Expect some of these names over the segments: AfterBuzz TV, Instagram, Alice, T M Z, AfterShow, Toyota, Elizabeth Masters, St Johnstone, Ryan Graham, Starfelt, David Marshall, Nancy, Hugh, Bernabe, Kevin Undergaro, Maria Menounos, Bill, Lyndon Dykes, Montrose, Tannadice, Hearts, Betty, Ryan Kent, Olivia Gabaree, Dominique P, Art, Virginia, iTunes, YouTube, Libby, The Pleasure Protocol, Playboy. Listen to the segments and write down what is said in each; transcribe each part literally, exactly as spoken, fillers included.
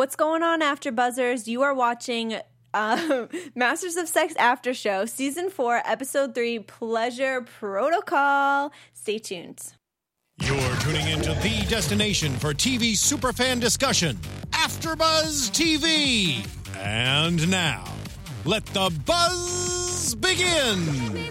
What's going on, After Buzzers? You are watching uh, Masters of Sex After Show, Season four, Episode three, Pleasure Protocol. Stay tuned. You're tuning into the destination for T V superfan discussion, AfterBuzz T V. And now, let the buzz begin. We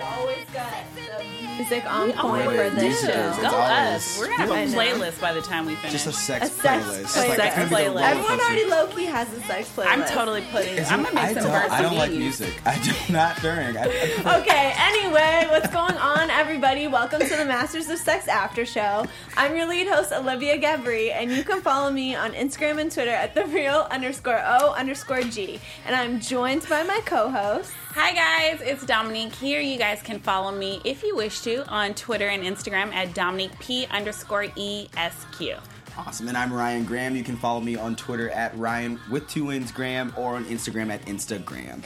always got the music on point for this show. Go us. We're going to have a playlist by the time we finish. Just a sex playlist. A sex playlist. Everyone already low-key has a sex playlist. I'm totally putting I'm going to make some verses. I don't like music. I do not during. Okay, anyway, what's going on, everybody? Welcome to the Masters of Sex After Show. I'm your lead host, Olivia Gabaree, and you can follow me on Instagram and Twitter at the real underscore O underscore G. And I'm joined by my co-host. Hi, guys. It's Dominique here. You guys can follow me, if you wish to, on Twitter and Instagram at Dominique P underscore E S Q. Awesome. And I'm Ryan Graham. You can follow me on Twitter at Ryan with two N's Graham or on Instagram at Instagram.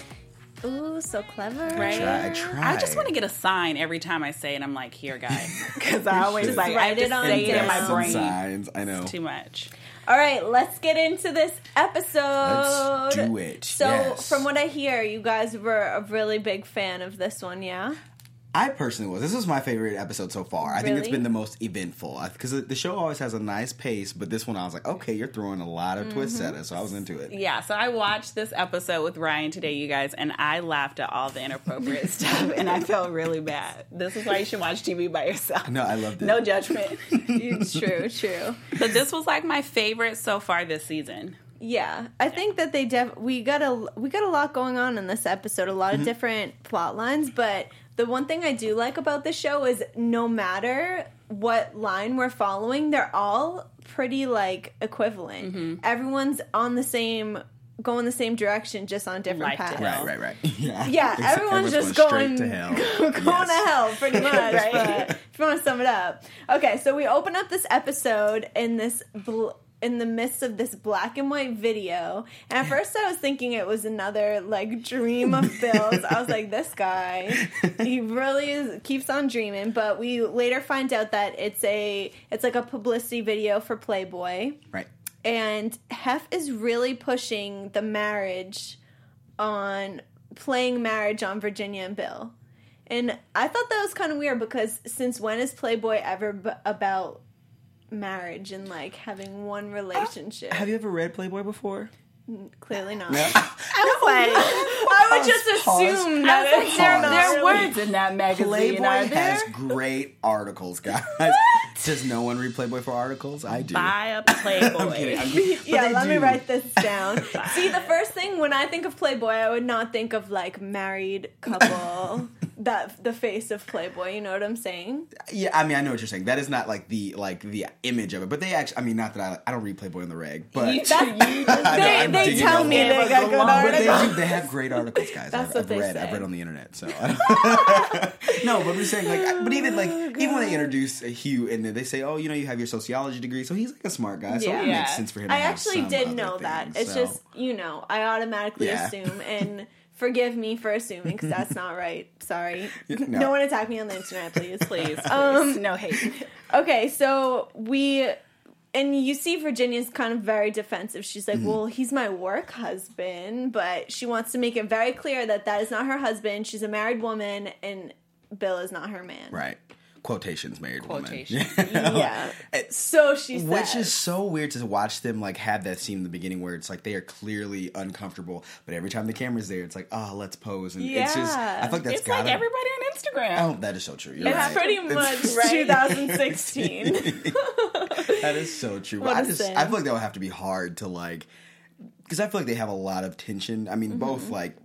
Ooh, so clever. Right? I, try, I, try. I just want to get a sign every time I say it. I'm like, here, guys. Because I always like, I just say it in my brain. Signs. I know. It's too much. All right, let's get into this episode. Let's do it. So, yes. From what I hear, you guys were a really big fan of this one, yeah? I personally was. This was my favorite episode so far. I really? think it's been the most eventful. Because the show always has a nice pace, but this one I was like, okay, you're throwing a lot of mm-hmm. twists at us, so I was into it. Yeah, so I watched this episode with Ryan today, you guys, and I laughed at all the inappropriate stuff, and I felt really bad. This is why you should watch T V by yourself. No, I loved it. No judgment. True, true. But this was like my favorite so far this season. Yeah, I think that they def- we got a we got a lot going on in this episode, a lot of mm-hmm. different plot lines, but the one thing I do like about this show is no matter what line we're following, they're all pretty like equivalent. Mm-hmm. Everyone's on the same going the same direction, just on different paths. Right, right, right. Yeah, yeah everyone's, everyone's just going, going to hell. Go, going yes. to hell, pretty much. Right? But if you want to sum it up, okay. So we open up this episode in this. Bl- in the midst of this black and white video. And at first I was thinking it was another, like, dream of Bill's. I was like, this guy, he really is, keeps on dreaming. But we later find out that it's a, it's like a publicity video for Playboy. Right. And Hef is really pushing the marriage on, playing marriage on Virginia and Bill. And I thought that was kind of weird because since when is Playboy ever b- about marriage and like having one relationship. Uh, have you ever read Playboy before? Clearly not. No. I, was like, I would just assume that like, there, there are words in that magazine. Playboy are there? Has great articles, guys. What? Does no one read Playboy for articles? I do. Buy a Playboy. I'm kidding. I'm just, yeah, let do. me write this down. See, the first thing when I think of Playboy, I would not think of like married couple. That the face of Playboy, you know what I'm saying? Yeah, I mean, I know what you're saying. That is not like the like the image of it, but they actually, I mean, not that I like, I don't read Playboy in the reg, but you, that, you just, they, know, they tell me they got good articles. They, they have great articles, guys. That's I've, what I've they read. Say. I've read on the internet, so no, but I'm saying like, but even like oh, even when they introduce Hugh and they say, oh, you know, you have your sociology degree, so he's like a smart guy, so yeah. it yeah. makes sense for him. I to actually have some did know thing, that. So. It's just you know, I automatically yeah. assume and. Forgive me for assuming, because that's not right. Sorry. No. No one attack me on the internet, please. Please. please. Um, no hate. Okay, so we... And you see Virginia's kind of very defensive. She's like, mm-hmm. well, he's my work husband, but she wants to make it very clear that that is not her husband. She's a married woman, and Bill is not her man. Right. Quotations, married Quotations. woman. You know? Yeah. So she said. Which is so weird to watch them, like, have that scene in the beginning where it's like they are clearly uncomfortable, but every time the camera's there, it's like, oh, let's pose. And yeah. it's just, I feel like that's it's gotta. It's like everybody on Instagram. Oh, that is so true. You're it's right. pretty it's much twenty sixteen. That is so true. What I just, sin. I feel like that would have to be hard to, like, because I feel like they have a lot of tension. I mean, mm-hmm. both, like,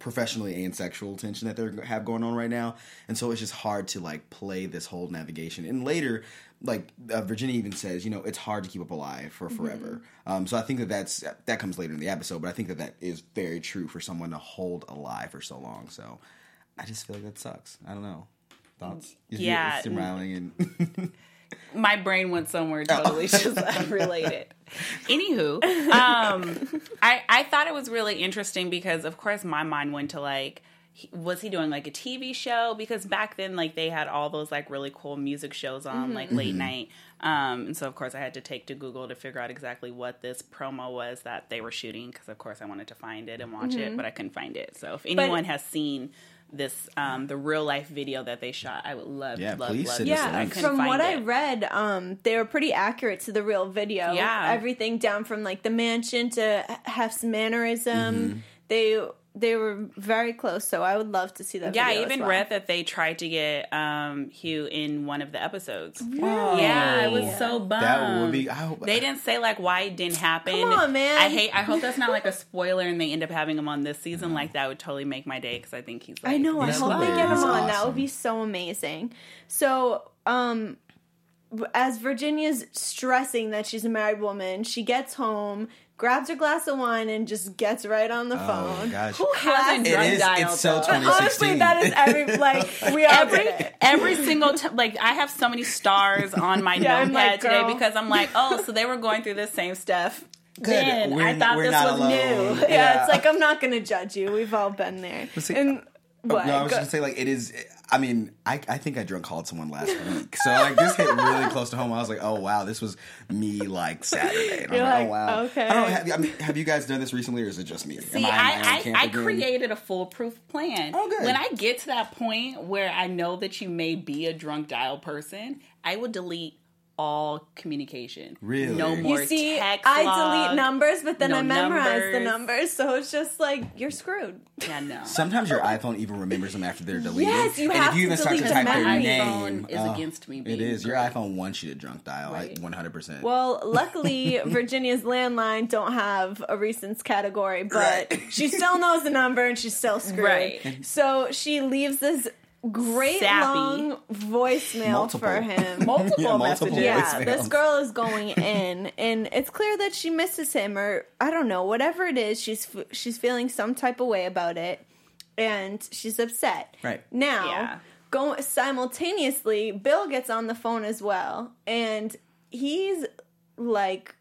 professionally and sexual tension that they have going on right now, and so it's just hard to like play this whole navigation. And later, like uh, Virginia even says, you know, it's hard to keep up alive for forever. Mm-hmm. Um, so I think that that's that comes later in the episode, but I think that that is very true for someone to hold alive for so long. So I just feel like that sucks. I don't know. Thoughts? Is yeah, it, and my brain went somewhere totally oh. just unrelated. Anywho, um, I, I thought it was really interesting because, of course, my mind went to, like, he, was he doing, like, a T V show? Because back then, like, they had all those, like, really cool music shows on, mm-hmm. like, late mm-hmm. night. Um, and so, of course, I had to take to Google to figure out exactly what this promo was that they were shooting because, of course, I wanted to find it and watch mm-hmm. it, but I couldn't find it. So if anyone but, has seen this, um, the real-life video that they shot, I would love, yeah, love, love to yeah, I from find what it. I read, um, they were pretty accurate to the real video. Yeah. Everything down from, like, the mansion to Hef's mannerism. Mm-hmm. They... They were very close, so I would love to see that yeah, video. Yeah, I even well. read that they tried to get um, Hugh in one of the episodes. Really? Yeah, I was yeah. so bummed. That would be... I hope, they didn't say, like, why it didn't happen. Come on, man. I hate. I hope that's not, like, a spoiler and they end up having him on this season. Like, that would totally make my day, because I think he's, like... I know, I hope love. they get him that's on. Awesome. That would be so amazing. So, um... as Virginia's stressing that she's a married woman, she gets home, grabs her glass of wine, and just gets right on the oh, phone. Gosh. Who hasn't drug it dialed? It's so twenty sixteen. Honestly, that is every like we every every single t- like I have so many stars on my yeah, notepad like, today because I'm like, oh, so they were going through this same stuff. Good. Then we're, I thought this was alone. new. Yeah. yeah, it's like I'm not going to judge you. We've all been there. Well, see, and, oh, what? No, I was going to say like it is. I mean, I, I think I drunk called someone last week. So, like, this hit really close to home. I was like, oh, wow, this was me, like, Saturday. And I'm like, like, oh, wow. Okay. I don't know, have, I mean, have you guys done this recently, or is it just me? See, Am I, I, I, I created a foolproof plan. Oh, good. When I get to that point where I know that you may be a drunk dial person, I will delete all communication. Really? No more text. You see, text I log, delete numbers, but then no I memorize numbers. the numbers, so it's just like, you're screwed. Yeah, no. Sometimes your iPhone even remembers them after they're deleted. Yes, you and have if you to even delete start to type their name, is uh, against me being it is. Your great. iPhone wants you to drunk dial, right. like one hundred percent. Well, luckily, Virginia's landline don't have a recents category, but right. she still knows the number, and she's still screwed. Right. So she leaves this... Great Sappy. long voicemail multiple. for him. Multiple, yeah, multiple messages. Yeah, voicemails. This girl is going in, and it's clear that she misses him, or I don't know, whatever it is, she's she's feeling some type of way about it, and she's upset. Right now, yeah. going simultaneously, Bill gets on the phone as well, and he's like.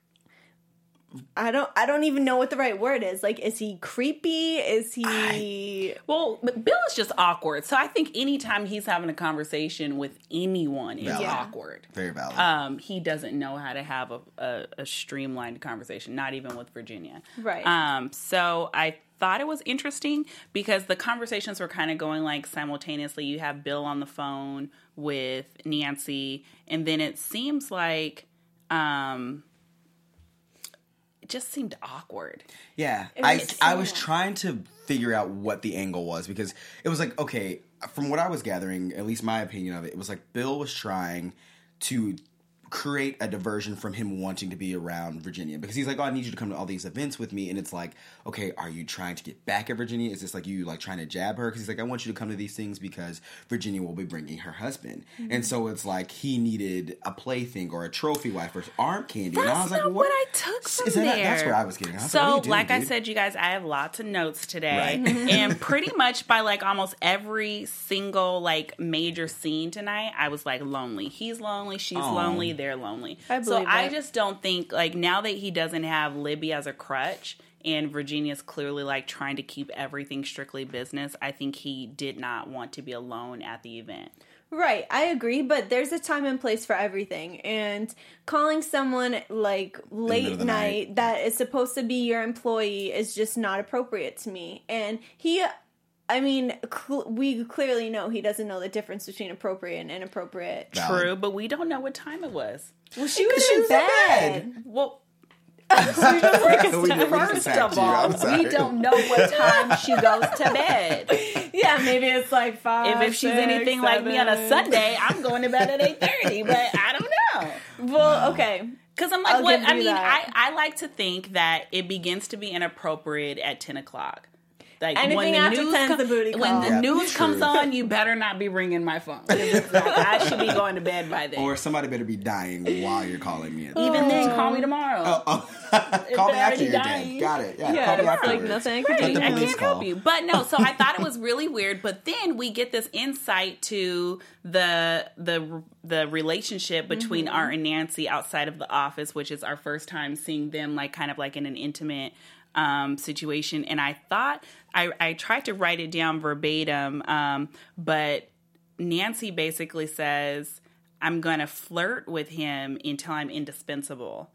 I don't. I don't even know what the right word is. Like, is he creepy? Is he? I, well, but Bill is just awkward. So I think anytime he's having a conversation with anyone, it's yeah. awkward. Very valid. Um, he doesn't know how to have a, a, a streamlined conversation. Not even with Virginia. Right. Um. So I thought it was interesting because the conversations were kind of going like simultaneously. You have Bill on the phone with Nancy, and then it seems like, um. It just seemed awkward. Yeah. I I was trying to figure out what the angle was because it was like, okay, from what I was gathering, at least my opinion of it, it was like Bill was trying to create a diversion from him wanting to be around Virginia because he's like, oh, I need you to come to all these events with me. And it's like, okay, are you trying to get back at Virginia? Is this like you like trying to jab her? Because he's like, I want you to come to these things because Virginia will be bringing her husband. Mm-hmm. And so it's like he needed a plaything or a trophy wife or arm candy. That's and I was not like, what? what I took from that, there. That's where I was getting. I was so like, doing, like dude? I said, you guys, I have lots of notes today. Right. And pretty much by like almost every single like major scene tonight, I was like lonely. He's lonely. She's Aww. lonely. They're lonely. I so it. I just don't think, like, now that he doesn't have Libby as a crutch and Virginia's clearly, like, trying to keep everything strictly business, I think he did not want to be alone at the event. Right. I agree, but there's a time and place for everything. And calling someone, like, late night, night that is supposed to be your employee is just not appropriate to me. And he... I mean, cl- we clearly know he doesn't know the difference between appropriate and inappropriate. True, but we don't know what time it was. Well, she was in bed. Well, first of all, we don't know what time she goes to bed. Yeah, maybe it's like five. If, if she's six, anything seven. Like me on a Sunday, I'm going to bed at eight thirty. But I don't know. Well, okay. Because I'm like, I'll what? I mean, I, I like to think that it begins to be inappropriate at ten o'clock. Like anything after ten, the booty call. When the yeah, news comes on, you better not be ringing my phone. Like, I should be going to bed by then. Or somebody better be dying while you're calling me. Even oh. then, call me tomorrow. Oh, oh. Call me after you're dead. Got it. Yeah, yeah, call me yeah. after. Like nothing. Right. I can't call. help you. But no, so I thought it was really weird. But then we get this insight to the the the relationship between mm-hmm. Art and Nancy outside of the office, which is our first time seeing them like kind of like in an intimate. Um, situation, and I thought I, I tried to write it down verbatim, um, but Nancy basically says, I'm going to flirt with him until I'm indispensable.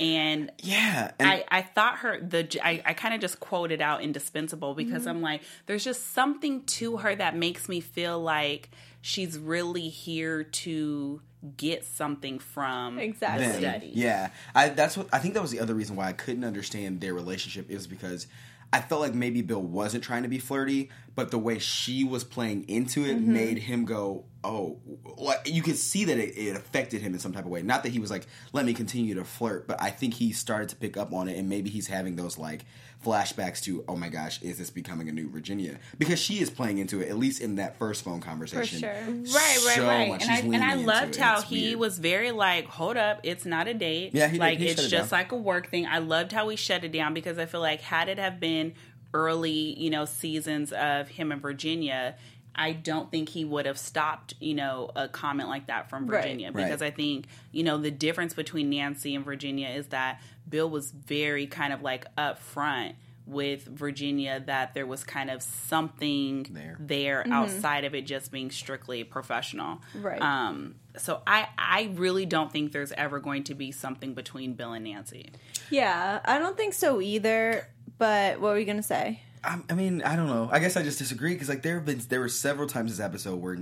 And yeah, and I, I thought her, the I, I kind of just quoted out indispensable because mm-hmm. I'm like, there's just something to her that makes me feel like she's really here to get something from exactly. the study. Yeah, I, that's what I think that was the other reason why I couldn't understand their relationship is because I felt like maybe Bill wasn't trying to be flirty, but the way she was playing into it mm-hmm. made him go, oh, like, you could see that it, it affected him in some type of way. Not that he was like, let me continue to flirt, but I think he started to pick up on it, and maybe he's having those like flashbacks to, oh my gosh, is this becoming a new Virginia? Because she is playing into it, at least in that first phone conversation. For sure. Right, right, so right. And I, and I loved how he weird. was very like, hold up, it's not a date. Yeah, he Like, he it's it just down. like a work thing. I loved how we shut it down because I feel like had it have been early, you know, seasons of him in Virginia, I don't think he would have stopped, you know, a comment like that from Virginia. Right, because right. I think, you know, the difference between Nancy and Virginia is that Bill was very kind of like upfront with Virginia that there was kind of something there, there mm-hmm. outside of it just being strictly professional. Right. Um, so I, I really don't think there's ever going to be something between Bill and Nancy. Yeah, I don't think so either. But what were you going to say? I mean, I don't know. I guess I just disagree because, like, there have been there were several times this episode where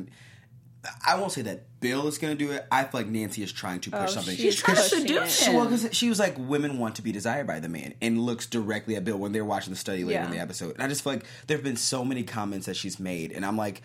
I won't say that Bill is going to do it. I feel like Nancy is trying to push oh, something. She's trying to do it. Well, because she was like, women want to be desired by the man, and looks directly at Bill when they're watching the study later yeah. in the episode. And I just feel like there have been so many comments that she's made, and I'm like,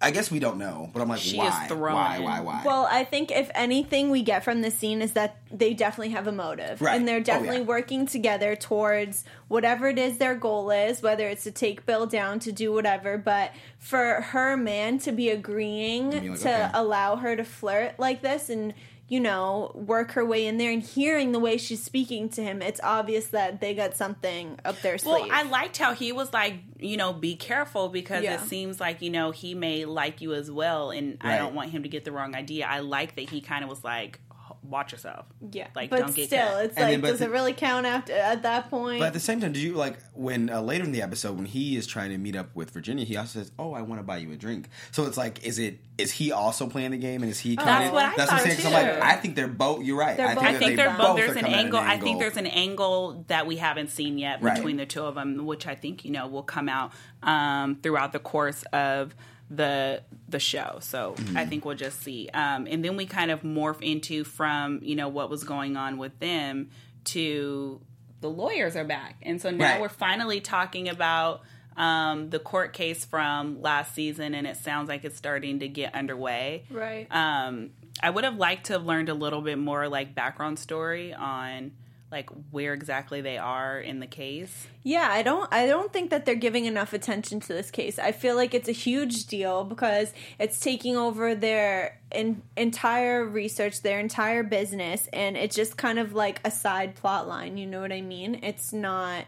I guess we don't know, but I'm like, she why? Is why? Why? Why? Well, I think if anything we get from this scene is that they definitely have a motive. Right. And they're definitely oh, yeah. working together towards whatever it is their goal is, whether it's to take Bill down, to do whatever. But for her man to be agreeing like, to okay. allow her to flirt like this and, you know, work her way in there and hearing the way she's speaking to him, it's obvious that they got something up their sleeve. Well, I liked how he was like, you know, be careful because yeah. it seems like, you know, he may like you as well and right. I don't want him to get the wrong idea. I like that he kind of was like, watch yourself. Yeah. Like, but don't get still, cut. It's and like, then, does the, it really count after at that point? But at the same time, did you, like, when uh, later in the episode, when he is trying to meet up with Virginia, he also says, oh, I want to buy you a drink. So it's like, is it, is he also playing the game? And is he kind oh, of, that's what I that's thought what I'm saying. Too. I'm like, I think they're both, you're right. They're I think, I think they they're both, both there's an angle, an angle, I think there's an angle that we haven't seen yet right. between the two of them, which I think, you know, will come out um, throughout the course of the the show. So mm-hmm. I think we'll just see. Um, and then we kind of morph into from, you know, what was going on with them to the lawyers are back. And so now right. we're finally talking about um, the court case from last season, and it sounds like it's starting to get underway. Right. Um, I would have liked to have learned a little bit more like background story on like where exactly they are in the case. Yeah, I don't I don't think that they're giving enough attention to this case. I feel like it's a huge deal because it's taking over their in, entire research, their entire business, and it's just kind of like a side plot line, you know what I mean? It's not,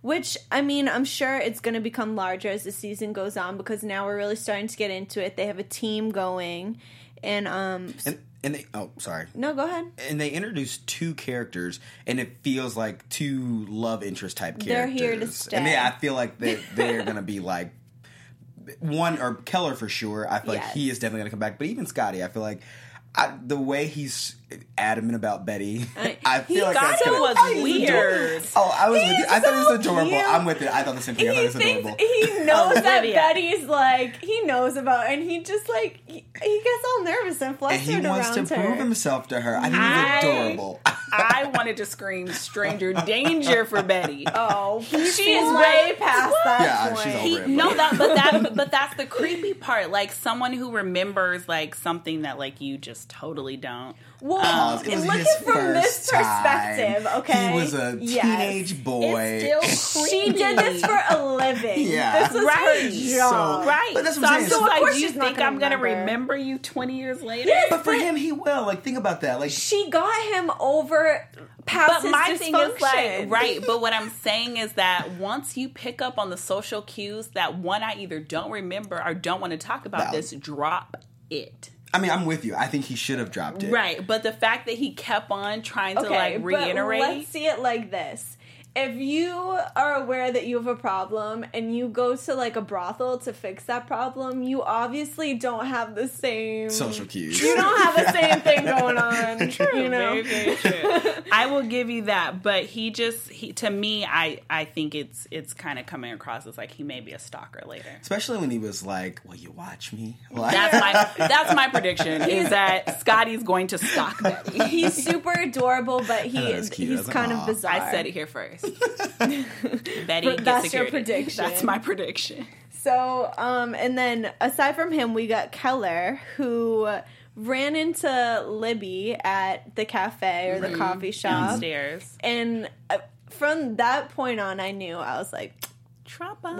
which, I mean, I'm sure it's going to become larger as the season goes on because now we're really starting to get into it. They have a team going, and um and- And they, oh, sorry. No, go ahead. And they introduced two characters, and it feels like two love interest type characters. They're here to stay. And they, I feel like they, they're going to be like, one, or Keller for sure. I feel yes. like he is definitely going to come back. But even Scotty, I feel like I, the way he's adamant about Betty, I, I feel he like that's gonna, was I, weird. Oh, I was he's with you. I so thought it was adorable. Cute. I'm with it. I thought the same thing. I thought it was adorable. He knows that Betty's like he knows about, and he just like he, he gets all nervous and flustered around her. And he wants to her. prove himself to her. I think I, he's adorable. I wanted to scream "Stranger Danger" for Betty. Oh, he she is way past what? that yeah, point. She's over he, it, no, that but that but that's the creepy part. Like someone who remembers like something that like you just totally don't. Well, um, and look at from this perspective, time. okay? He was a teenage yes. boy. It's still creepy. She did this for a living. Yeah. This was right. her job. So, right. But that's what so I'm saying. So, like, of you she's think gonna I'm going to remember you twenty years later? Yes, but for him, he will. Like, think about that. Like, she got him over past his dysfunction. But my thing is, like, right, but what I'm saying is that once you pick up on the social cues that, one, I either don't remember or don't want to talk about no. this, drop it. I mean, I'm with you. I think he should have dropped it. Right, but the fact that he kept on trying okay, to, like, reiterate. But let's see it like this. if you are aware that you have a problem and you go to, like, a brothel to fix that problem, you obviously don't have the same... social cues. You don't have the same thing going on. True, you know? Very, very true. I will give you that, but he just... He, to me, I, I think it's it's kind of coming across as, like, he may be a stalker later. Especially when he was like, will you watch me? Like, that's, my, that's my prediction, is that Scotty's going to stalk Betty. He's super adorable, but he is, he's kind of bizarre. I said it here first. Betty, that's security. Your prediction. That's my prediction. So, um, and then aside from him, we got Keller, who ran into Libby at the cafe or mm-hmm. the coffee shop downstairs. And uh, from that point on, I knew I was like, "Trouble."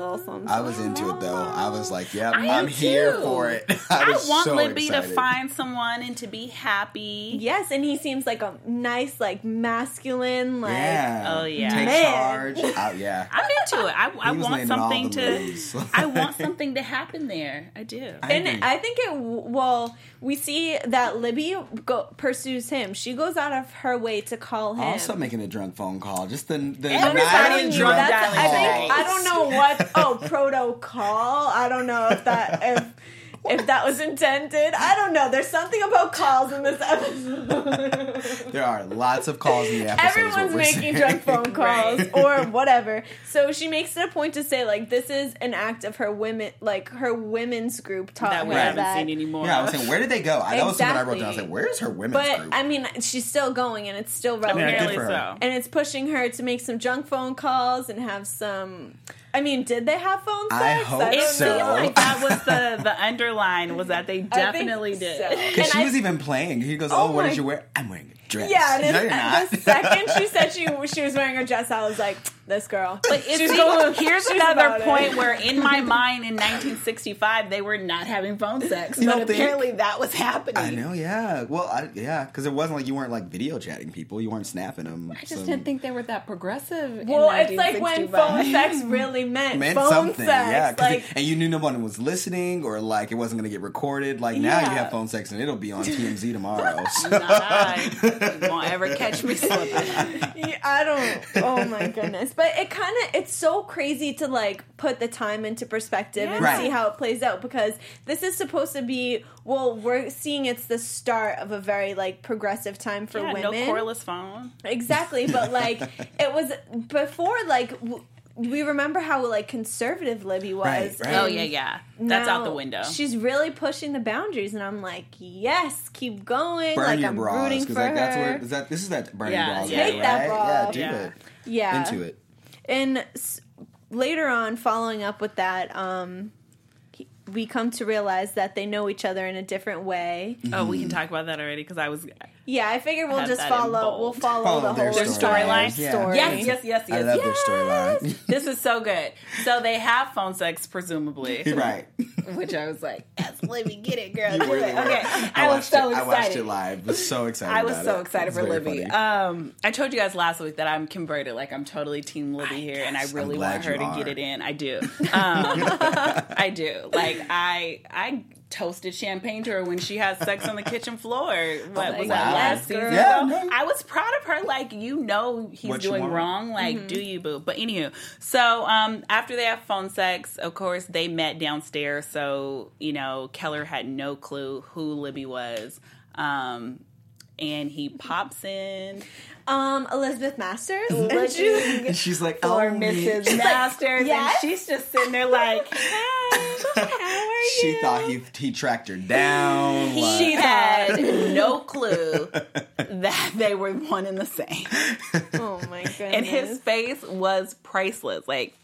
I was into it though. I was like, "Yep, I I'm here too. for it." I, I want so Libby excited. to find someone and to be happy. Yes, and he seems like a nice, like masculine, like yeah. oh yeah, take man. charge. I, yeah, I'm into it. I, I want something to. I want something to happen there. I do, I and do. I think it. Well, we see that Libby go, pursues him. She goes out of her way to call him. Also making a drunk phone call. Just the the drunk calls. I think I don't know. What? Oh, protocol. I don't know if that if if that was intended. I don't know. There's something about calls in this episode. There are lots of calls in the episode. Everyone's making drunk phone calls right. or whatever. So she makes it a point to say, like, this is an act of her women, like her women's group talking that we haven't that. seen anymore. Yeah, I was saying, where did they go? I exactly. That was something I wrote down. I was like, where's her women's but, group? But I mean, she's still going, and it's still relevant. I mean, apparently so. And it's pushing her to make some drunk phone calls and have some. I mean, did they have phone sex? I hope I so. It seemed like that was the, the underline, was that they definitely did. Because so. she I, was even playing. He goes, oh, oh what did you wear? I'm wearing a dress. Yeah, and no, you're not. The second she said she she was wearing a dress, I was like, this girl. But she's see, going, here's she's another point it. where in my mind in nineteen sixty-five, they were not having phone sex. You but apparently think? that was happening. I know, yeah. Well, I, yeah, because it wasn't like you weren't like video chatting people. You weren't snapping them. I just so. didn't think they were that progressive. Well, in it's like when phone sex really meant, meant phone something. sex. Yeah, like, it, and you knew no one was listening or like it wasn't going to get recorded. Like now yeah. you have phone sex and it'll be on T M Z tomorrow. So. Nah, you won't ever catch me slipping. yeah, I don't. Oh my goodness. But it kind of, it's so crazy to like put the time into perspective yeah. and right. see how it plays out because this is supposed to be, well, we're seeing it's the start of a very like progressive time for yeah, women. No cordless phone. Exactly. But like it was before like... W- We remember how, like, conservative Libby was. Right, right. Oh, yeah, yeah. That's out the window. She's really pushing the boundaries, and I'm like, yes, keep going. Burn like, your I'm bras, rooting for like, her. That's where, is that, this is that burning yeah, bras. Yeah, take right? that bra. Yeah, do yeah. it. Yeah. Into it. And s- later on, following up with that, um, he, we come to realize that they know each other in a different way. Mm-hmm. Oh, we can talk about that already, because I was... Yeah, I figured we'll just follow. We'll follow, follow the whole storyline. Story. Yeah. Yes, yes, yes, yes. I love yes. their storyline. This is so good. So they have phone sex, presumably, right? Which I was like, "That's Libby, get it, girl." You really okay, I, I was so it. excited. I watched it live. I was so excited. I was about so excited it. for Libby. Um, I told you guys last week that I'm converted. Like I'm totally Team Libby I here, guess. and I really want her to are. get it in. I do. Um, I do. Like I, I. toasted champagne to her when she had sex on the kitchen floor. What oh was God. that last season? Yeah, no. I was proud of her. Like, you know he's what doing wrong. Like, mm-hmm. do you, boo? But anywho, so um, after they have phone sex, of course, they met downstairs. So, you know, Keller had no clue who Libby was. Um, and he pops in. Um, Elizabeth Masters. She's, she's like, oh, Missus Me. Masters. Like, yes? And she's just sitting there like, hey, how are she you? She thought he he tracked her down. He like. She had no clue that they were one and the same. Oh, my goodness. And his face was priceless. Like,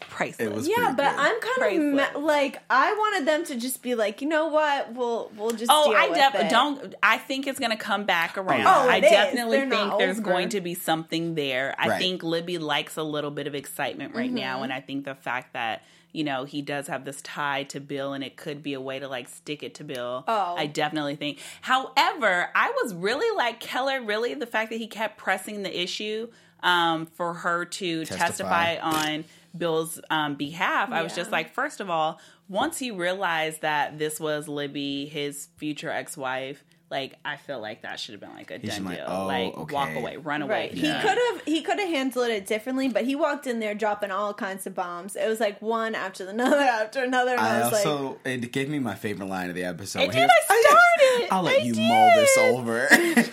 priceless. It was yeah, but good. I'm kind priceless. of, like, I wanted them to just be like, you know what, we'll we'll just oh, deal I def- with it. don't, I think it's going to come back around. Oh, I definitely They're think there's over. going to be something there. I right. think Libby likes a little bit of excitement right mm-hmm. now, and I think the fact that, you know, he does have this tie to Bill, and it could be a way to, like, stick it to Bill. Oh. I definitely think. However, I was really, like, Keller, really, the fact that he kept pressing the issue um, for her to testify, testify on... Bill's um, behalf. Yeah. I was just like, first of all, once he realized that this was Libby, his future ex-wife, Like, I feel like that should have been like a done like, deal. Oh, like, okay. Walk away, run away. Right. Yeah. He could have he could have handled it differently, but he walked in there dropping all kinds of bombs. It was like one after another after another. And I, I was also like, it gave me my favorite line of the episode. It did. Was, I started. I'll let I you did. mull this over.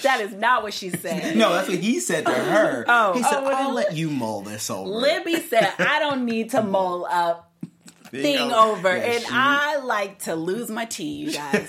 That is not what she said. No, that's what he said to her. oh, he said, oh, "I'll let you mull this over." Libby said, "I don't need to mull up." Thing over, yeah, and she... I like to lose my tea, you guys.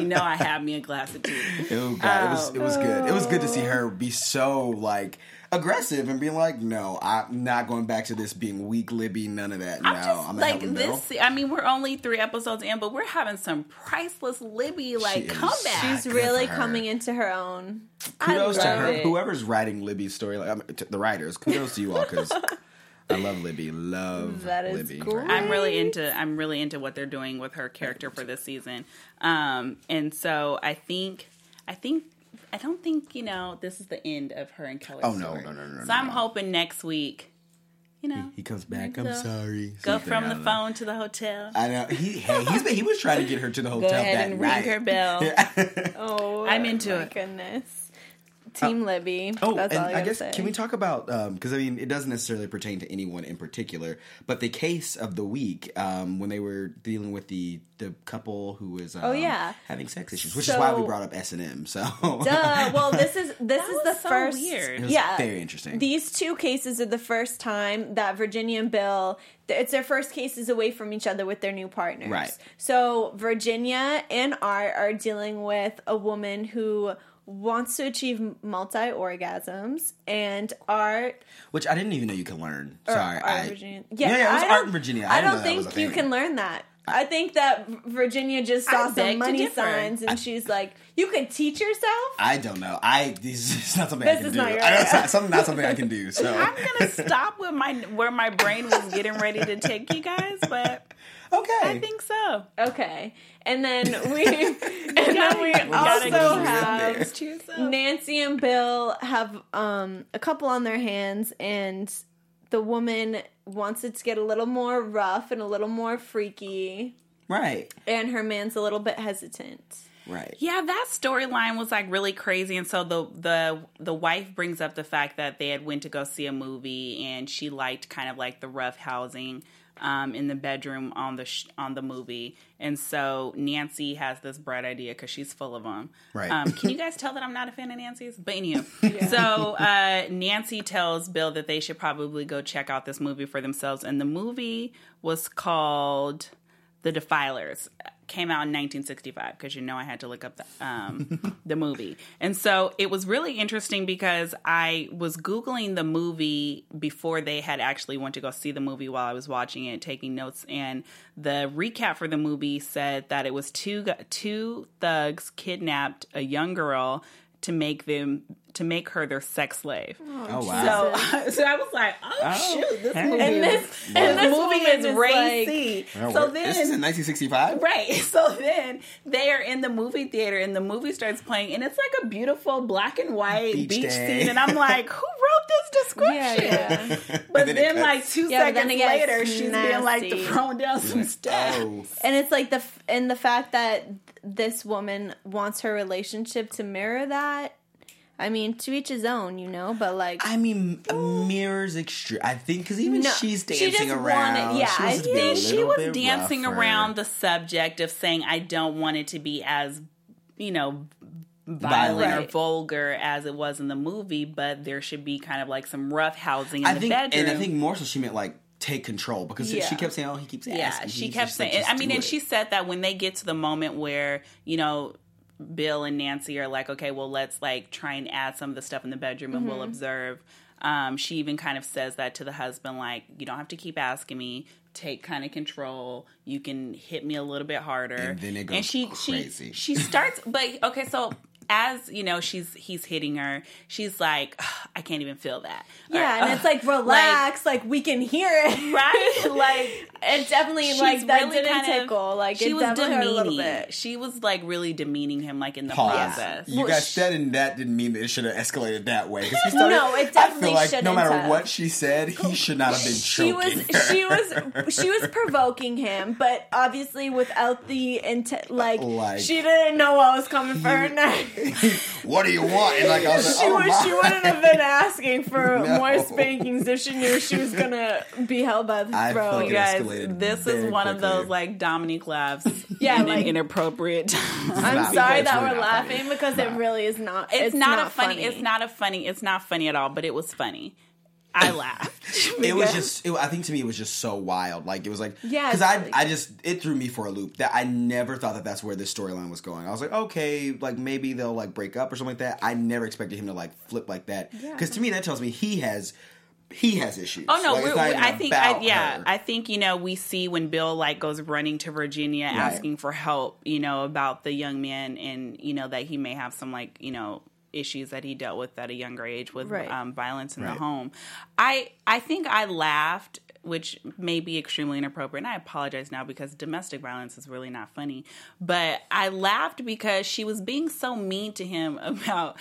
You know, I have me a glass of tea. Oh God, um, it was it was good. It was good to see her be so like aggressive and being like, "No, I'm not going back to this being weak, Libby. None of that. No, I'm, just, I'm not like this." Bill. I mean, we're only three episodes in, but we're having some priceless Libby like comeback. She's good really coming into her own. Kudos I to her. It. Whoever's writing Libby's story, like I mean, to the writers, kudos to you all because. I love Libby. Love that is Libby. Great. I'm really into. I'm really into what they're doing with her character for this season, um, and so I think, I think, I don't think you know this is the end of her and Keller's. Oh no, story. no, no, no! So no, I'm no. hoping next week, you know, he, he comes back. I'm go, sorry. Go from the phone to the hotel. I know he. Hey, he's been, he was trying to get her to the hotel. Go ahead that and night. Ring her bell. Yeah. Oh, I'm into my it. Goodness. Team Libby. Uh, oh, That's and all I, I guess, say. Can we talk about, because, um, I mean, it doesn't necessarily pertain to anyone in particular, but the case of the week um, when they were dealing with the, the couple who was um, oh, yeah. having sex issues, which so, is why we brought up S and M. So. Duh. Well, this is this is the so first. Weird. It was yeah, very interesting. These two cases are the first time that Virginia and Bill... It's their first cases away from each other with their new partners. Right. So Virginia and Art are dealing with a woman who... wants to achieve multi-orgasms, and Art... Which I didn't even know you could learn. Sorry. Art I, Virginia. Yeah, yeah, yeah, it was Art and Virginia. I, I don't think you can learn that. I, I think that Virginia just saw some money signs, and I, she's like, you could teach yourself? I don't know. I this is not something this I can do. Right. I don't, something, not something I can do, so... I'm going to stop with my where my brain was getting ready to take you guys, but... Okay. I think so. Okay. And then we and then we also have Nancy and Bill have um, a couple on their hands, and the woman wants it to get a little more rough and a little more freaky. Right. And her man's a little bit hesitant. Right. Yeah, that storyline was like really crazy, and so the the the wife brings up the fact that they had went to go see a movie, and she liked kind of like the rough housing. Um, in the bedroom on the sh- on the movie, and so Nancy has this bright idea because she's full of them. Right? Um, can you guys tell that I'm not a fan of Nancy's? But anywho, yeah. so uh, Nancy tells Bill that they should probably go check out this movie for themselves. And the movie was called The Defilers. Came out in nineteen sixty-five because you know I had to look up the, um, the movie, and so it was really interesting because I was Googling the movie before they had actually went to go see the movie while I was watching it, taking notes, and the recap for the movie said that it was two two thugs kidnapped a young girl to make them to make her their sex slave. Oh wow! So, so I was like, oh, oh shoot, this hey. movie and this, wow. and this movie is, is racy. Like, so then, this is in nineteen sixty-five, right? So then they are in the movie theater, and the movie starts playing, and it's like a beautiful black and white beach, beach scene, and I'm like, who wrote this description? Yeah, yeah. But then, then like two yeah, seconds later, she's being like thrown down some steps, oh. and it's like the and the fact that this woman wants her relationship to mirror that. I mean, to each his own, you know, but like... I mean, ooh. Mirrors extreme. I think, because even no, she's dancing she around. Wanted, yeah, she was, I think she was dancing rougher. around the subject of saying, I don't want it to be as, you know, violent right. or vulgar as it was in the movie, but there should be kind of like some rough housing in I the think, bedroom. And I think more so she meant like, take control, because yeah. she kept saying, oh, he keeps asking. Yeah, she kept saying, like, I mean, and it. She said that when they get to the moment where, you know... Bill and Nancy are like, okay, well, let's like try and add some of the stuff in the bedroom and mm-hmm. we'll observe. Um, she even kind of says that to the husband, like, you don't have to keep asking me. Take kind of control. You can hit me a little bit harder. And then it goes and she, crazy. She, she starts, but okay, so as, you know, she's he's hitting her, she's like, oh, I can't even feel that. Yeah, or, and oh, it's like, relax, like, like, we can hear it. Right? Like, and definitely, like, that really didn't tickle. Like, she it was definitely demeaning. Hurt a little bit. She was, like, really demeaning him, like, in the Pause. process. You well, guys, she, that and that didn't mean that it should have escalated that way. He started, no, it definitely like shouldn't have. No matter have. what she said, he should not have been she choking was, her. She was, she was provoking him, but obviously without the intent, like, like, she didn't know what was coming for her next. What do you want? And like, I was like, she, oh, was, she wouldn't have been asking for no. more spankings if she knew she was going to be held by the throat. You guys, this is one quickly. of those, like, Dominique laughs yeah, in like, an inappropriate time. I'm sorry that we're laughing funny. because no. it really is not. It's, it's not, not a funny, funny. It's not a funny. It's not funny at all, but it was funny. I laughed. It was just, it, I think to me it was just so wild. Like, it was like, yeah, because I, I just, it threw me for a loop. That I never thought that that's where this storyline was going. I was like, okay, like, maybe they'll, like, break up or something like that. I never expected him to, like, flip like that. Because yeah. to me, that tells me he has... He has issues. Oh no! Like, we're, we're, I think, I, yeah, her. I think you know we see when Bill like goes running to Virginia right. asking for help, you know, about the young man, and you know that he may have some like you know issues that he dealt with at a younger age with right. um, violence in right. the home. I I think I laughed, which may be extremely inappropriate, and I apologize now because domestic violence is really not funny. But I laughed because she was being so mean to him about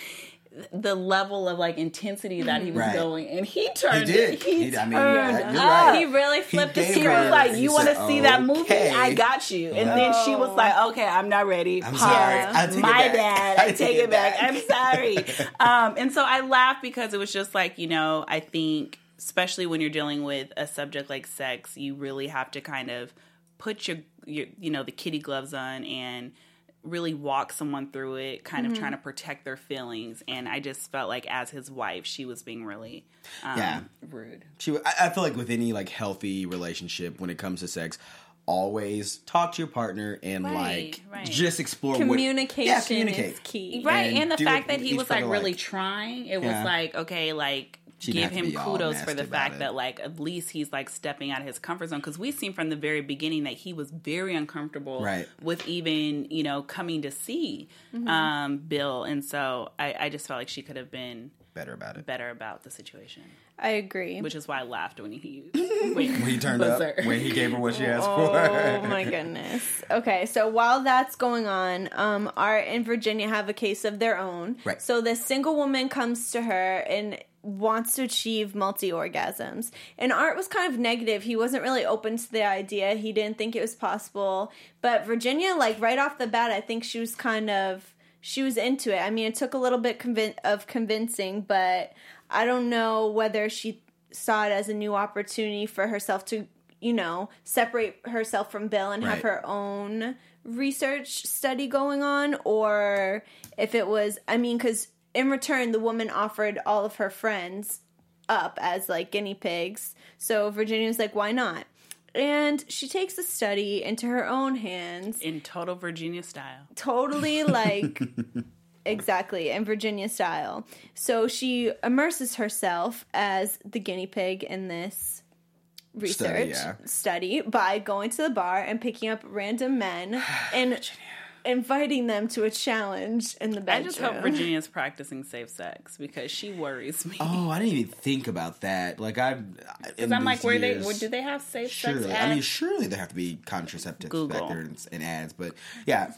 the level of like intensity that he was right. going, and he turned. He did. He, he, I mean, yeah, you're right. He really flipped he the script. He was like, "You want to see okay. that movie? I got you." And oh. then she was like, "Okay, I'm not ready. I'm Pause. sorry. I take My it back. bad. I, I take, take it back. back. I'm sorry." um, and so I laughed because it was just like, you know, I think especially when you're dealing with a subject like sex, you really have to kind of put your, your you know, the kitty gloves on and really walk someone through it, kind of mm-hmm. trying to protect their feelings. And I just felt like as his wife, she was being really um, yeah. rude. She, I feel like with any like healthy relationship, when it comes to sex, always talk to your partner and right, like right. just explore communication. What, yeah, communicate. Is key, right? And, and the fact that he was like really like, trying, it yeah. was like okay, like She'd give him kudos for the fact it. that like at least he's like stepping out of his comfort zone, because we've seen from the very beginning that he was very uncomfortable right. with even you know coming to see mm-hmm. um, Bill, and so I, I just felt like she could have been better about it, better about the situation. I agree. Which is why I laughed when he when, when he turned up, her. when he gave her what she asked oh, for. Oh my goodness. Okay, so while that's going on, um, Art and Virginia have a case of their own. Right. So this single woman comes to her and wants to achieve multi-orgasms. And Art was kind of negative. He wasn't really open to the idea. He didn't think it was possible. But Virginia, like right off the bat, I think she was kind of, she was into it. I mean, it took a little bit convin- of convincing, but I don't know whether she saw it as a new opportunity for herself to, you know, separate herself from Bill and right. have her own research study going on, or if it was, I mean, because in return, the woman offered all of her friends up as, like, guinea pigs. So Virginia was like, why not? And she takes the study into her own hands. In total Virginia style. Totally, like... Exactly, in Virginia style. So she immerses herself as the guinea pig in this research study, yeah. study by going to the bar and picking up random men and Virginia. inviting them to a challenge in the bedroom. I just hope Virginia's practicing safe sex, because she worries me. Oh, I didn't even think about that. Like, I've... Because I'm like, where years, they, do they have safe surely, sex ads? I mean, surely there have to be contraceptives Google. back there and, and ads, but yeah.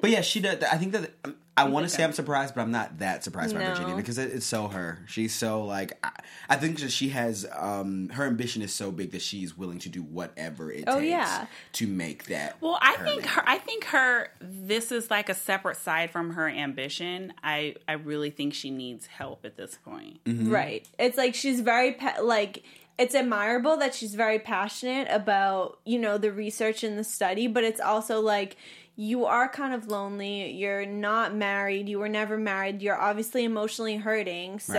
But yeah, she does... I think that... Um, I want to say I'm surprised, but I'm not that surprised no. by Virginia, because it, it's so her. She's so, like, I, I think that she has, um, her ambition is so big that she's willing to do whatever it oh, takes yeah. to make that. Well, I her think her, I think her, this is, like, a separate side from her ambition. I, I really think she needs help at this point. Mm-hmm. Right. It's like she's very, pe- like... It's admirable that she's very passionate about, you know, the research and the study, but it's also like you are kind of lonely. You're not married. You were never married. You're obviously emotionally hurting. So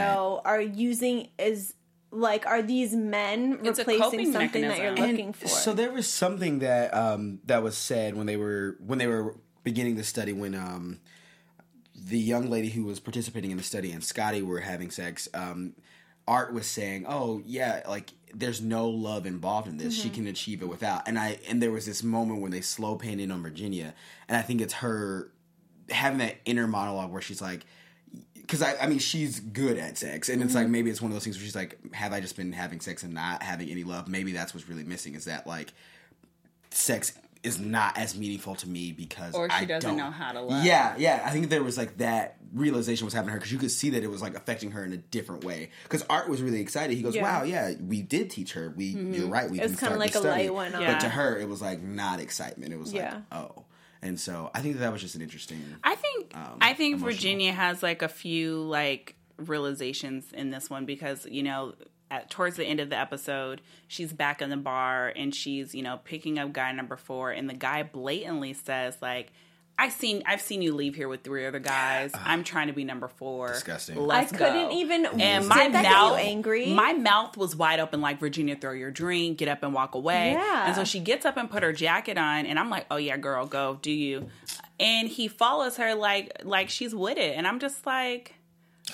right. are using is like are these men it's replacing something mechanism. that you're looking and for? So there was something that um, that was said when they were when they were beginning the study, when um, the young lady who was participating in the study and Scotty were having sex. Um, Art was saying, "Oh yeah, like there's no love involved in this. Mm-hmm. She can achieve it without." And I and there was this moment when they slow pan in on Virginia, and I think it's her having that inner monologue where she's like, because I, I mean, she's good at sex, and mm-hmm. it's like, maybe it's one of those things where she's like, have I just been having sex and not having any love? Maybe that's what's really missing, is that like sex is not as meaningful to me because or she I doesn't don't. know how to love. Yeah, yeah. I think there was like that realization was happening to her, because you could see that it was like affecting her in a different way. Because Art was really excited. He goes, yeah. "Wow, yeah, we did teach her. We, mm-hmm. you're right. We it's kind of like a study. light one on. Yeah. But to her, it was like not excitement. It was yeah. like, oh." And so I think that, that was just an interesting. I think um, I think emotional. Virginia has like a few like realizations in this one, because you know at, towards the end of the episode she's back in the bar and she's, you know, picking up guy number four, and the guy blatantly says like, I've seen I've seen you leave here with three other guys. Uh, I'm trying to be number four. Disgusting. Let's I go. couldn't even. And my mouth angry. My mouth was wide open like, Virginia, throw your drink, get up and walk away. Yeah. And so she gets up and put her jacket on, and I'm like, oh yeah, girl, go, do you? And he follows her like like she's with it, and I'm just like,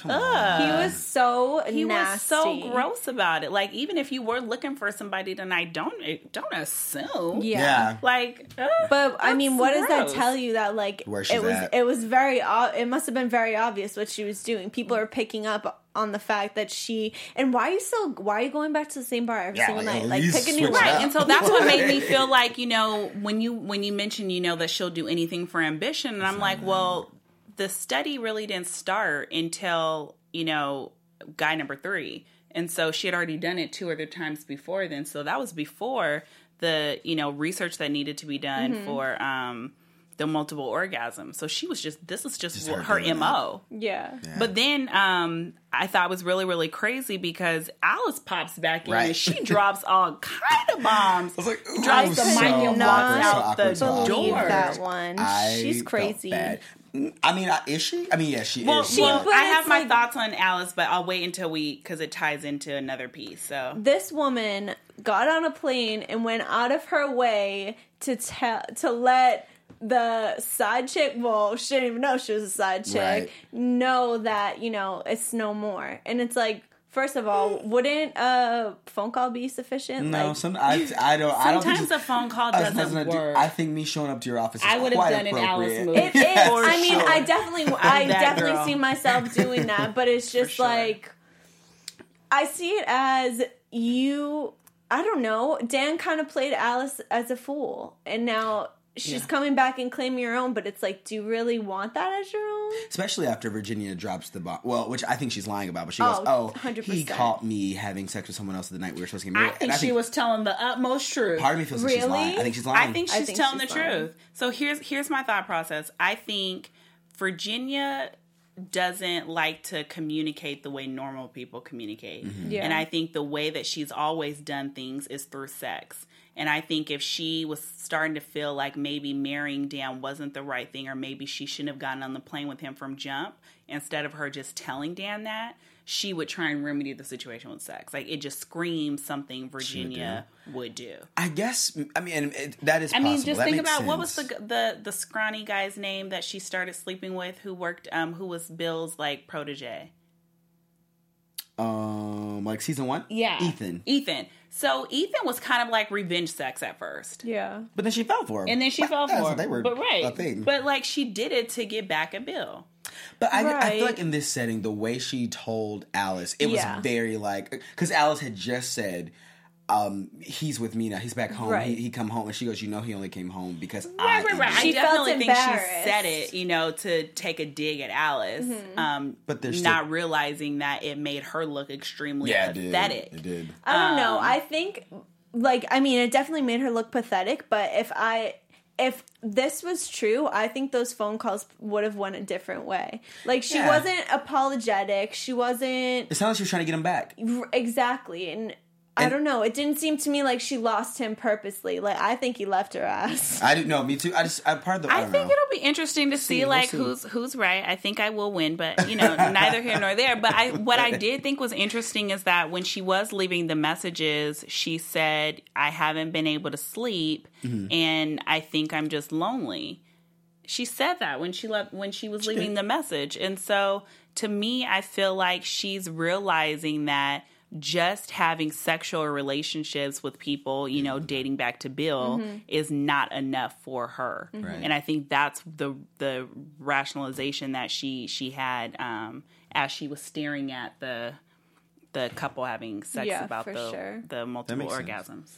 ugh. He was so he nasty. was so gross about it. Like, even if you were looking for somebody tonight, don't don't assume. Yeah, yeah. Like, ugh, but I mean, what gross. does that tell you? That like, Where she's it was at. it was very it must have been very obvious what she was doing. People are picking up on the fact that she, and why are you still why are you going back to the same bar every yeah, single like, night? Like, pick a new one. Right. And so that's what made me feel like, you know, when you when you mention, you know, that she'll do anything for ambition, and I'm so, like, well. The study really didn't start until, you know, guy number three. And so she had already done it two other times before then. So that was before the, you know, research that needed to be done mm-hmm. for um, the multiple orgasms. So she was just, this is just, just her, her M O. Yeah. yeah. But then um, I thought it was really, really crazy because Alice pops back in right. and she drops all kind of bombs. I was like, ooh, drops the so mic and walks out the believe door. That one. I She's crazy. I mean, is she? I mean, yeah, she well, is. She, well, I have my like, thoughts on Alice, but I'll wait until we, because it ties into another piece. So this woman got on a plane and went out of her way to tell to let the side chick, well, she didn't even know she was a side chick, right. know that, you know, it's no more. And it's like, first of all, wouldn't a phone call be sufficient? No, like, some, I, I don't. I don't sometimes a phone call doesn't, doesn't work. Do, I think me showing up to your office is I would have done an Alice move. It is. I mean, sure. I definitely, I definitely girl. see myself doing that, but it's just sure. like, I see it as you. I don't know. Dan kind of played Alice as a fool, and now. She's yeah. coming back and claiming your own, but it's like, do you really want that as your own? Especially after Virginia drops the bomb. Well, which I think she's lying about, but she goes, oh, one hundred percent He caught me having sex with someone else the night we were supposed to get married. I think I she think, was telling the utmost truth. Part of me feels really? like she's lying. I think she's lying. I think she's I think telling she's the lying. truth. So here's here's my thought process. I think Virginia doesn't like to communicate the way normal people communicate. Mm-hmm. Yeah. And I think the way that she's always done things is through sex. And I think if she was starting to feel like maybe marrying Dan wasn't the right thing, or maybe she shouldn't have gotten on the plane with him from jump, instead of her just telling Dan that, she would try and remedy the situation with sex. Like, it just screams something Virginia would do. would do. I guess, I mean, and it, that is I possible. I mean, just that think about, sense. what was the, the the scrawny guy's name that she started sleeping with who worked, um, who was Bill's, like, protege? Um, like season one? Yeah. Ethan. Ethan. So Ethan was kind of like revenge sex at first. Yeah. But then she fell for him. And then she well, fell for him. They were but right. a thing. But like, she did it to get back at Bill. But I, right. I feel like in this setting, the way she told Alice, it yeah. was very like, because Alice had just said, um, he's with me now. He's back home. Right. He, he come home. And she goes, you know, he only came home because right, I... Right, right. I definitely think she said it, you know, to take a dig at Alice. Mm-hmm. Um, but they're not still... realizing that it made her look extremely yeah, pathetic. It did. It did. I don't um, know. I think, like, I mean, it definitely made her look pathetic, but if I... If this was true, I think those phone calls would have went a different way. Like, she yeah. wasn't apologetic. She wasn't... It sounded like she was trying to get him back. Exactly. And... I don't know. It didn't seem to me like she lost him purposely. Like, I think he left her ass. I didn't know. Me too. I just, I'm part of the, I, I think know. it'll be interesting to see, see like, we'll see. who's who's right. I think I will win, but, you know, neither here nor there. But I, what I did think was interesting is that when she was leaving the messages, she said, I haven't been able to sleep, mm-hmm. and I think I'm just lonely. She said that when she left, when she was leaving the message. And so, to me, I feel like she's realizing that just having sexual relationships with people, you know, dating back to Bill mm-hmm. is not enough for her. Mm-hmm. Right. And I think that's the the rationalization that she she had um, as she was staring at the the couple having sex yeah, about the, sure. the multiple orgasms.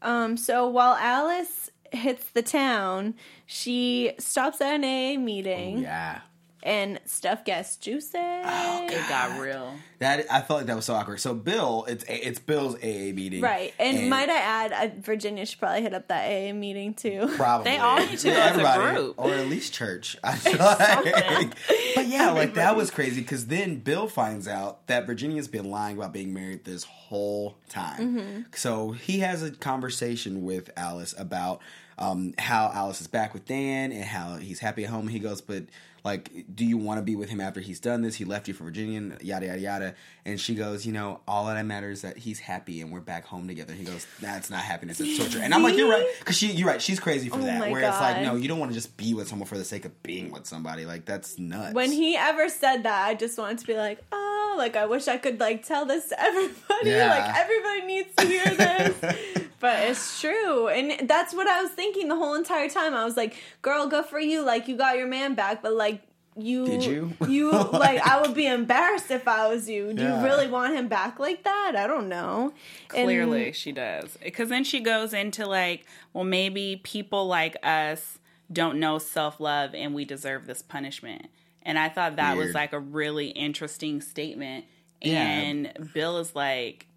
Um, so while Alice hits the town, she stops at an A A meeting. Oh, yeah. And stuff gets juicy. Oh, it got real. That I felt like that was so awkward. So Bill, it's it's Bill's A A meeting, right? And, and might I add, I, Virginia should probably hit up that A A meeting too. Probably they all need to yeah, as a group, or at least church. I feel like. But yeah, like that was crazy because then Bill finds out that Virginia's been lying about being married this whole time. Mm-hmm. So he has a conversation with Alice about um, how Alice is back with Dan and how he's happy at home. He goes, but. Like, do you want to be with him after he's done this? He left you for Virginia, and yada, yada, yada. And she goes, you know, all that matters is that he's happy and we're back home together. He goes, that's nah, not happiness, it's torture. And I'm like, you're right. Because she, you're right, she's crazy for oh that. Where God. It's like, no, you don't want to just be with someone for the sake of being with somebody. Like, that's nuts. When he ever said that, I just wanted to be like, oh, like, I wish I could, like, tell this to everybody. Yeah. Like, everybody needs to hear this. But it's true. And that's what I was thinking the whole entire time. I was like, girl, good for you. Like, you got your man back. But, like, you... Did you? You, like, like, I would be embarrassed if I was you. Do yeah. you really want him back like that? I don't know. Clearly and, she does. Because then she goes into, like, well, maybe people like us don't know self-love and we deserve this punishment. And I thought that weird. Was, like, a really interesting statement. Yeah. And Bill is like...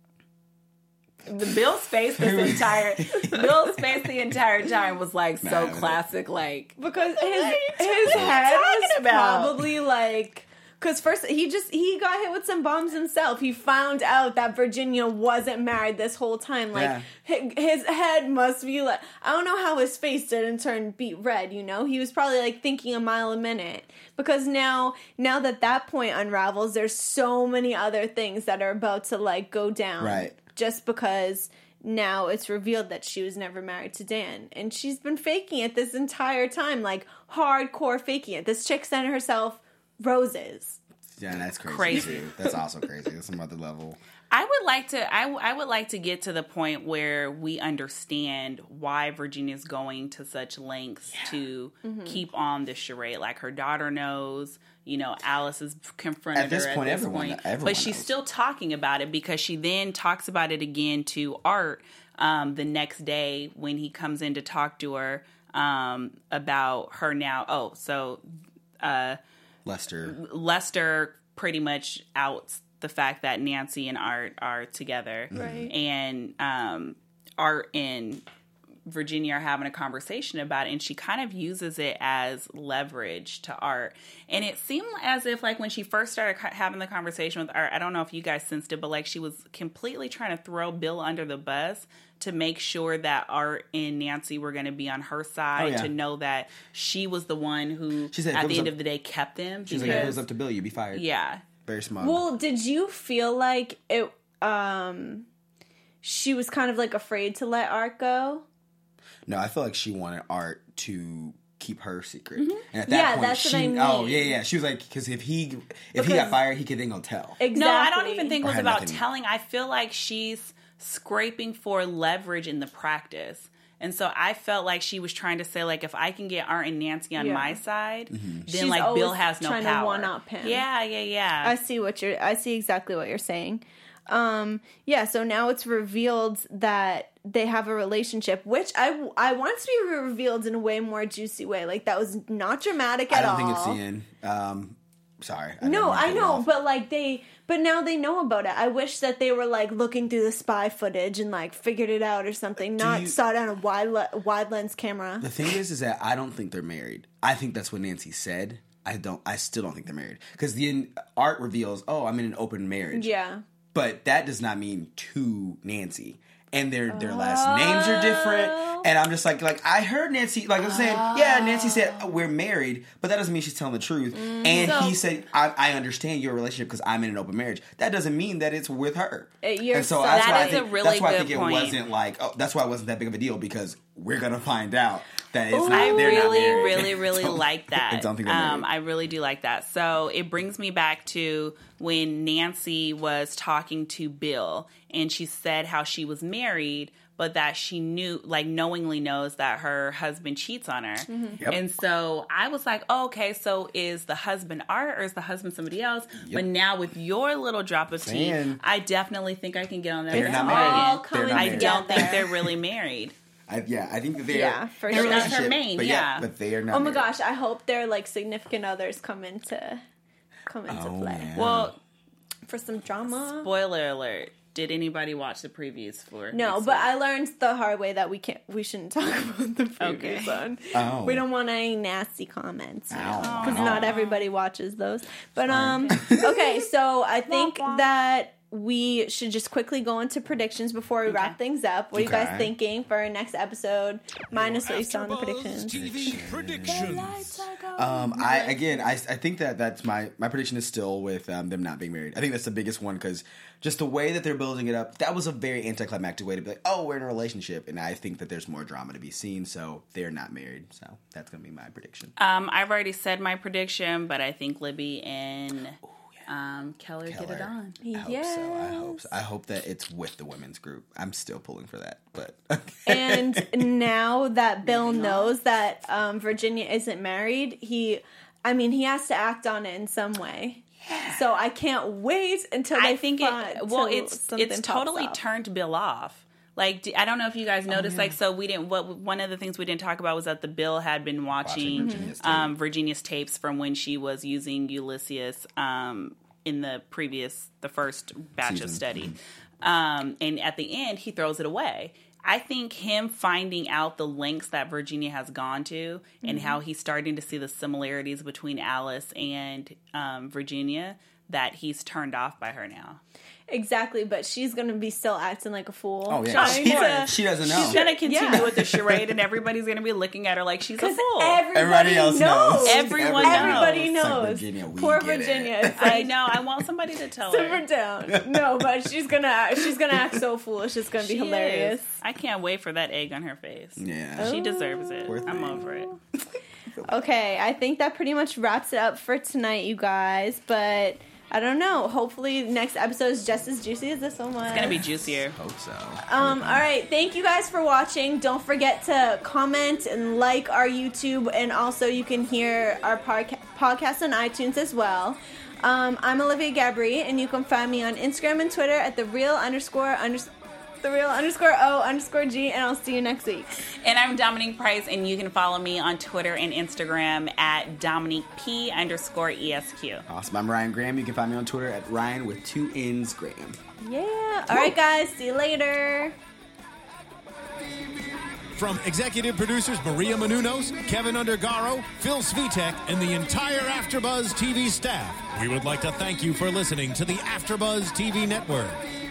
The Bill's face this entire Bill's face the entire time was like so nah, classic, like because his his head was about? Probably like because first he just he got hit with some bombs himself. He found out that Virginia wasn't married this whole time. Like yeah. his, his head must be like I don't know how his face didn't turn beet red. You know he was probably like thinking a mile a minute because now now that that point unravels, there's so many other things that are about to like go down. Right. Just because now it's revealed that she was never married to Dan. And she's been faking it this entire time, like hardcore faking it. This chick sent herself roses. Yeah, that's crazy. Crazy. That's also crazy. That's another level. I would like to. I, I would like to get to the point where we understand why Virginia's going to such lengths yeah. to mm-hmm. keep on this charade. Like her daughter knows. You know, Alice is confronted at this her point, at this everyone, point. Everyone but she's knows. Still talking about it because she then talks about it again to Art um, the next day when he comes in to talk to her um, about her now. Oh, so uh, Lester. Lester pretty much outs. The fact that Nancy and Art are together right. and um, Art and Virginia are having a conversation about it, and she kind of uses it as leverage to Art. And it seemed as if, like, when she first started having the conversation with Art, I don't know if you guys sensed it, but, like, she was completely trying to throw Bill under the bus to make sure that Art and Nancy were going to be on her side, oh, yeah. to know that she was the one who, said, at the end up, of the day, kept them. She because, said, if it was up to Bill, you'd be fired. Yeah. Very smug. Well, did you feel like it? Um, she was kind of like afraid to let Art go. No, I feel like she wanted Art to keep her secret. Mm-hmm. And at that yeah, point, that's she, what I mean. Oh yeah, yeah. She was like, because if he if because he got fired, he could then go tell. Exactly. No, I don't even think it was about nothing. Telling. I feel like she's scraping for leverage in the practice. And so I felt like she was trying to say, like, if I can get Art and Nancy on yeah. my side, mm-hmm. then, she's like, Bill has no power. Trying to one-up him. Yeah, yeah, yeah. I see what you're, I see exactly what you're saying. Um, yeah, so now it's revealed that they have a relationship, which I, I want to be revealed in a way more juicy way. Like, that was not dramatic at all. I don't all. think it's the end. Um, sorry. I no, I know, but, like, they... But now they know about it. I wish that they were, like, looking through the spy footage and, like, figured it out or something, not you, saw it on a wide, le- wide lens camera. The thing is, is that I don't think they're married. I think that's what Nancy said. I don't. I still don't think they're married. Because the Art reveals, oh, I'm in an open marriage. Yeah. But that does not mean to Nancy. And their their last oh. names are different. And I'm just like, like I heard Nancy, like I'm saying, oh. yeah, Nancy said, oh, we're married, but that doesn't mean she's telling the truth. Mm, and so, he said, I, I understand your relationship because I'm in an open marriage. That doesn't mean that it's with her. You're, and so, so that's, that why is think, a really that's why I think it point. Wasn't like, oh, that's why it wasn't that big of a deal because we're going to find out. That is not, I really, not really, really like that. I don't think um, I really do like that. So it brings me back to when Nancy was talking to Bill, and she said how she was married, but that she knew, like, knowingly knows that her husband cheats on her. Mm-hmm. Yep. And so I was like, oh, okay, so is the husband Art or is the husband somebody else? Yep. But now with your little drop of tea, I definitely think I can get on that. They're not married. They're not married. I don't think they're really married. I, yeah, I think that they yeah, are. Yeah, sure. That's her main, but yeah. yeah. But they are not. Oh my married. gosh, I hope their, like, significant others come into, come into oh, play. Man. Well, for some drama. Spoiler alert. Did anybody watch the previews for? No, but I learned the hard way that we can't, we shouldn't talk about the previews okay. on. Oh. We don't want any nasty comments because not everybody watches those. But um, okay, so I think that we should just quickly go into predictions before we okay. wrap things up. What okay. are you guys thinking for our next episode? Minus what you saw in the predictions. T V predictions. Um, I again, I, I think that that's my my prediction is still with um, them not being married. I think that's the biggest one because. Just the way that they're building it up, that was a very anticlimactic way to be like, oh, we're in a relationship. And I think that there's more drama to be seen, so they're not married. So that's going to be my prediction. Um, I've already said my prediction, but I think Libby and Ooh, yeah. um, Keller, Keller get it on. I hope yes. so. I hope so. I hope that it's with the women's group. I'm still pulling for that. But And now that Bill knows that um, Virginia isn't married, he, I mean, he has to act on it in some way. So I can't wait until they I think find it. Well, it's it's totally turned Bill off. Like do, I don't know if you guys noticed. Oh, yeah. Like so, we didn't. What one of the things we didn't talk about was that the Bill had been watching, watching Virginia's, um, tape. Virginia's tapes from when she was using Ulysses um, in the previous the first batch Season. of study, um, and at the end he throws it away. I think him finding out the lengths that Virginia has gone to and mm-hmm. how he's starting to see the similarities between Alice and um, Virginia, that he's turned off by her now. Exactly, but she's going to be still acting like a fool. Oh, yeah. She, to, she doesn't know. She's going to continue yeah. with the charade, and everybody's going to be looking at her like she's a fool. Everybody, everybody else knows. knows. Everyone everybody knows. knows. Like Virginia, Poor Virginia. It. It's like, I know. I want somebody to tell her. Simmer down. No, but she's going to she's gonna act so foolish. It's going to be she hilarious. Is. I can't wait for that egg on her face. Yeah. She deserves it. Poor I'm thing. over it. Okay, I think that pretty much wraps it up for tonight, you guys, but... I don't know. Hopefully, next episode is just as juicy as this one was. It's going to be juicier. Hope so. Um, all right. Thank you guys for watching. Don't forget to comment and like our YouTube. And also, you can hear our podca- podcast on iTunes as well. Um, I'm Olivia Gabaree, and you can find me on Instagram and Twitter at the real underscore underscore. The real underscore O underscore G, and I'll see you next week. And I'm Dominique Price, and you can follow me on Twitter and Instagram at Dominique P underscore E S Q. Awesome. I'm Ryan Graham. You can find me on Twitter at Ryan with two N's Graham. Yeah. All Woo. right, guys. See you later. From executive producers Maria Menounos, Kevin Undergaro, Phil Svitek, and the entire AfterBuzz T V staff, we would like to thank you for listening to the AfterBuzz T V network.